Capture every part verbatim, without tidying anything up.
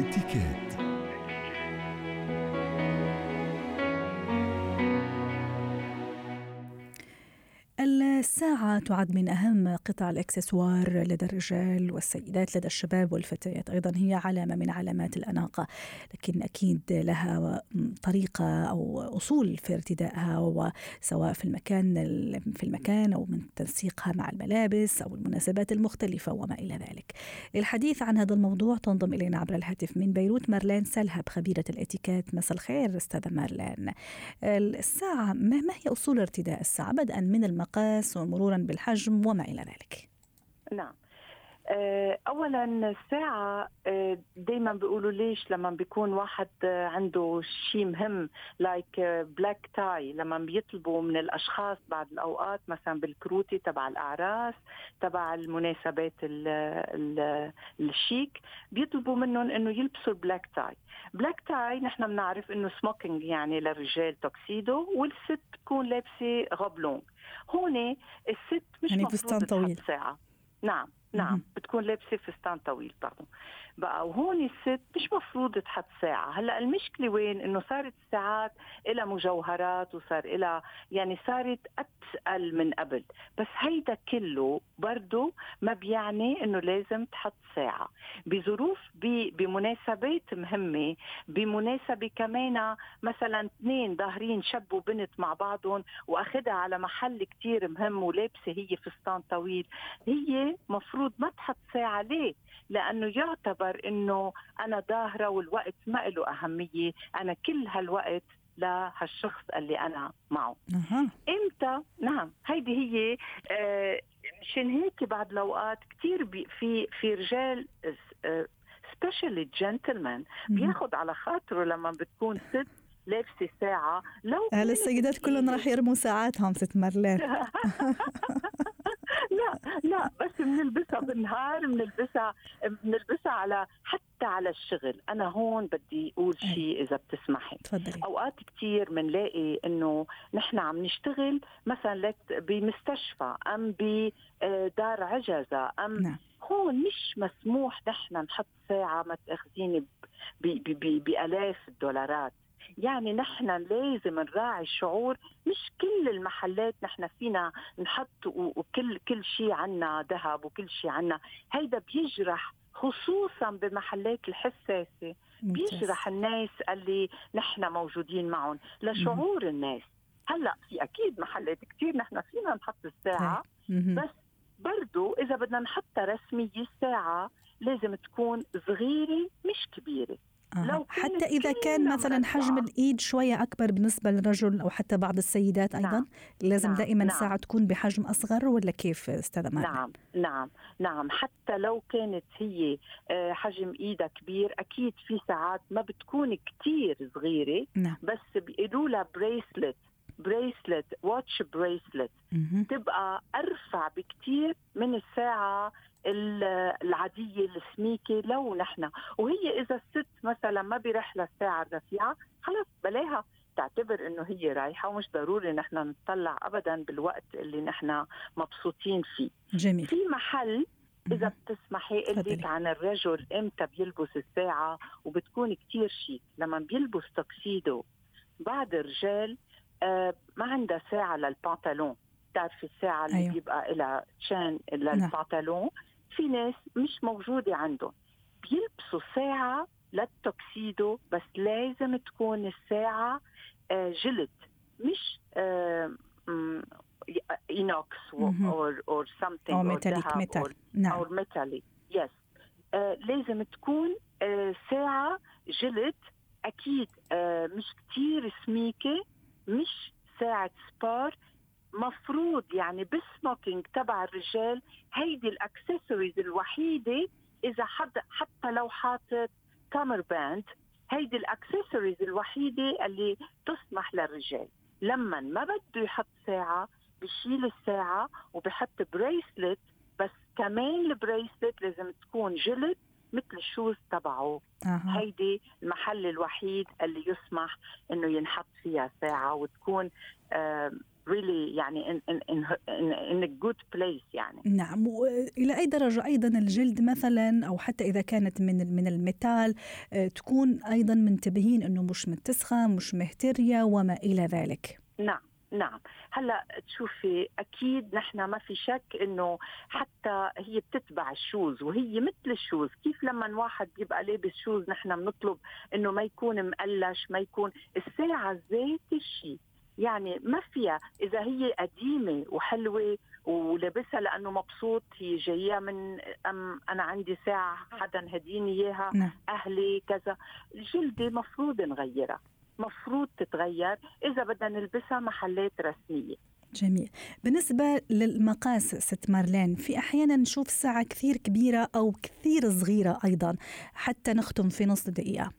الاتيكيت. الساعة تعد من أهم قطع الإكسسوار لدى الرجال والسيدات، لدى الشباب والفتيات أيضا. هي علامة من علامات الأناقة، لكن أكيد لها طريقة أو أصول في ارتدائها، وسواء في المكان في المكان أو من تنسيقها مع الملابس أو المناسبات المختلفة وما إلى ذلك. للحديث عن هذا الموضوع تنضم إلينا عبر الهاتف من بيروت مارلين سلهب، خبيرة الاتيكيت. مساء الخير أستاذة مارلين. الساعة، ما هي أصول ارتداء الساعة بدءا من المقاس ومرورا بالحجم وما إلى ذلك؟ نعم، أولا الساعة دايما بيقولوا ليش لما بيكون واحد عنده شيء مهم لايك بلاك تاي، لما بيطلبوا من الأشخاص بعض الأوقات مثلا بالكروتي تبع الأعراس تبع المناسبات ال ال الشيك بيطلبوا منهم أنه يلبسوا بلاك تاي. بلاك تاي نحن بنعرف أنه سموكينج، يعني للرجال توكسيدو والست تكون لابسة غبلون. هون الست مش يعني مفروض تحط ساعة. نعم نعم م- بتكون لابسة فستان طويل برضو بقى، وهون الست مش مفروض تحط ساعة. هلأ المشكلة وين؟ إنه صارت الساعات إلى مجوهرات وصار إلى يعني صارت أتقل من قبل، بس هيدا كله برضو ما بيعني إنه لازم تحط ساعة بظروف ب... بمناسبات مهمة، بمناسبة كمان مثلا اثنين ظاهرين شاب وبنت مع بعضهم وأخدها على محل كتير مهم ولابسة هي فستان طويل، هي مفروض ما تحط ساعة. ليه؟ لأنه يعتبر أنه أنا ظاهرة والوقت ما له أهمية، أنا كل هالوقت لهالشخص اللي أنا معه. إمتى؟ نعم، هيدي هي آه مشان هيك بعد الأوقات كتير في في رجال آه سبيشالي جنتلمان بياخد على خاطره لما بتكون ست لابسة ساعة. لو هل السيدات كلهم راح يرموا ساعاتهم ست مارلين؟ لا لا، بس منلبسها بالنهار، منلبسها منلبسها على حتى على الشغل. أنا هون بدي أقول شيء إذا بتسمحي. تفضلي. أوقات كتير منلاقي إنه نحن عم نشتغل مثلا بمستشفى أم بدار عجزة أم نعم. هون مش مسموح نحن نحط ساعة ما تأخذيني بآلاف الدولارات. يعني نحن لازم نراعي الشعور، مش كل المحلات نحن فينا نحط وكل كل شيء عنا ذهب وكل شيء عنا. هيدا بيجرح خصوصا بمحلات الحساسة، بيجرح الناس اللي نحن موجودين معهم لشعور الناس. هلأ في أكيد محلات كتير نحن فينا نحط الساعة، بس برضو إذا بدنا نحطها رسمية الساعة لازم تكون صغيرة مش كبيرة. آه. حتى إذا كان مثلا حجم الإيد شوية أكبر بالنسبة للرجل أو حتى بعض السيدات أيضا. نعم. لازم نعم. دائما نعم. ساعة تكون بحجم أصغر ولا كيف أستاذة مارلين؟ نعم نعم نعم، حتى لو كانت هي حجم إيدها كبير أكيد في ساعات ما بتكون كتير صغيرة. نعم. بس بيقولوا لها بريسلت بريسلت واتش بريسلت م-م. تبقى أرفع بكتير من الساعة العادية السميكة لو نحن. وهي إذا الست مثلا ما بيرح لها الساعة الرفيعة خلاص بلاها، تعتبر إنه هي رايحة ومش ضروري نحن نطلع أبدا بالوقت اللي نحن مبسوطين فيه. جميل. في محل إذا بتسمحي قلت عن الرجل إمتى بيلبس الساعة وبتكون كتير شيك. لما بيلبس توكسيدو بعض الرجال آه ما عنده ساعة للبنطلون، تعرف الساعة اللي أيوه. بيبقى إلى تشان للبنطلون. نعم. في ناس مش موجودة عندهم بيلبسوا ساعة للتوكسيدو، بس لازم تكون الساعة جلد مش إينوكس أو أو something أو ميتاليك أو ميتاليك. يس، لازم تكون ساعة جلد أكيد، مش كتير سميكة، مش ساعة سبار. مفروض يعني بالسموكينج تبع الرجال هيدي الاكسسوارز الوحيده، اذا حد حتى لو حاطط كامر باند هيدي الاكسسوارز الوحيده اللي تسمح للرجال. لما ما بده يحط ساعه بشيل الساعه وبحط بريسلت، بس كمان البريسلت لازم تكون جلد مثل الشوز تبعه. أه. هيدي المحل الوحيد اللي يسمح انه ينحط فيها ساعه وتكون really يعني in, in, in, in a good place يعني. نعم. وإلى أي درجة أيضا الجلد مثلا أو حتى إذا كانت من من الميتال تكون أيضا منتبهين أنه مش متسخة مش مهترية وما إلى ذلك. نعم نعم. هلا تشوفي اكيد نحن ما في شك انه حتى هي بتتبع الشوز وهي مثل الشوز، كيف لما واحد يبقى لابس شوز نحن بنطلب انه ما يكون مقلش، ما يكون الساعه زيت الشيء يعني ما فيها، اذا هي قديمه وحلوه ولبسها لانه مبسوط هي جايه من أم انا عندي ساعه حدا هديني اياها اهلي كذا، الجلده مفروض نغيرها، مفروض تتغير إذا بدنا نلبسها محلات رسمية. جميل. بالنسبة للمقاس ست مارلين، في أحيانا نشوف ساعة كثير كبيرة أو كثير صغيرة أيضا حتى نختم في نص دقيقة.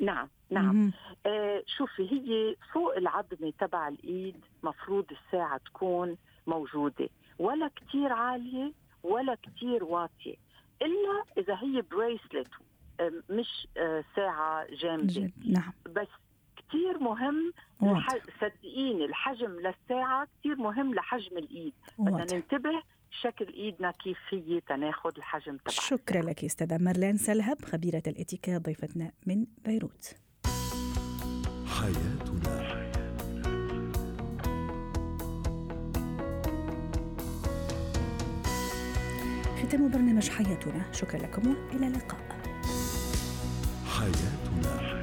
نعم نعم. آه شوفي هي فوق العظمة تبع الإيد مفروض الساعة تكون موجودة، ولا كتير عالية ولا كتير واطية، إلا إذا هي بريسلت آه مش آه ساعة جامدة. نعم. بس كتير مهم الح... صدقيني الحجم للساعة كتير مهم لحجم الإيد، بدنا ننتبه شكل إيدنا كيف هي تناخد الحجم تبعها. شكرا لك أستاذة مارلين سلهب خبيرة الإتيكيت ضيفتنا من بيروت. حياتنا ختام برنامج حياتنا، شكرا لكم وإلى اللقاء. حياتنا